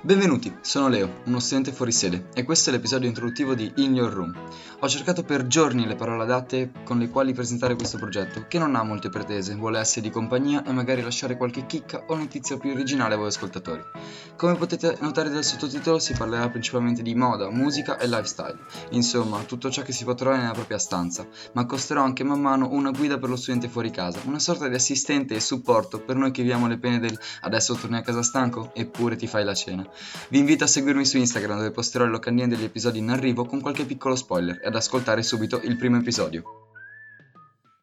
Benvenuti, sono Leo, uno studente fuori sede, e questo è l'episodio introduttivo di In Your Room. Ho cercato per giorni le parole adatte con le quali presentare questo progetto, che non ha molte pretese, vuole essere di compagnia e magari lasciare qualche chicca o notizia più originale a voi ascoltatori. Come potete notare dal sottotitolo, si parlerà principalmente di moda, musica e lifestyle, insomma tutto ciò che si può trovare nella propria stanza, ma costerò anche man mano una guida per lo studente fuori casa, una sorta di assistente e supporto per noi che viviamo le pene del adesso torni a casa stanco, eppure ti fai la cena. Vi invito a seguirmi su Instagram, dove posterò le locandine degli episodi in arrivo con qualche piccolo spoiler, e ad ascoltare subito il primo episodio.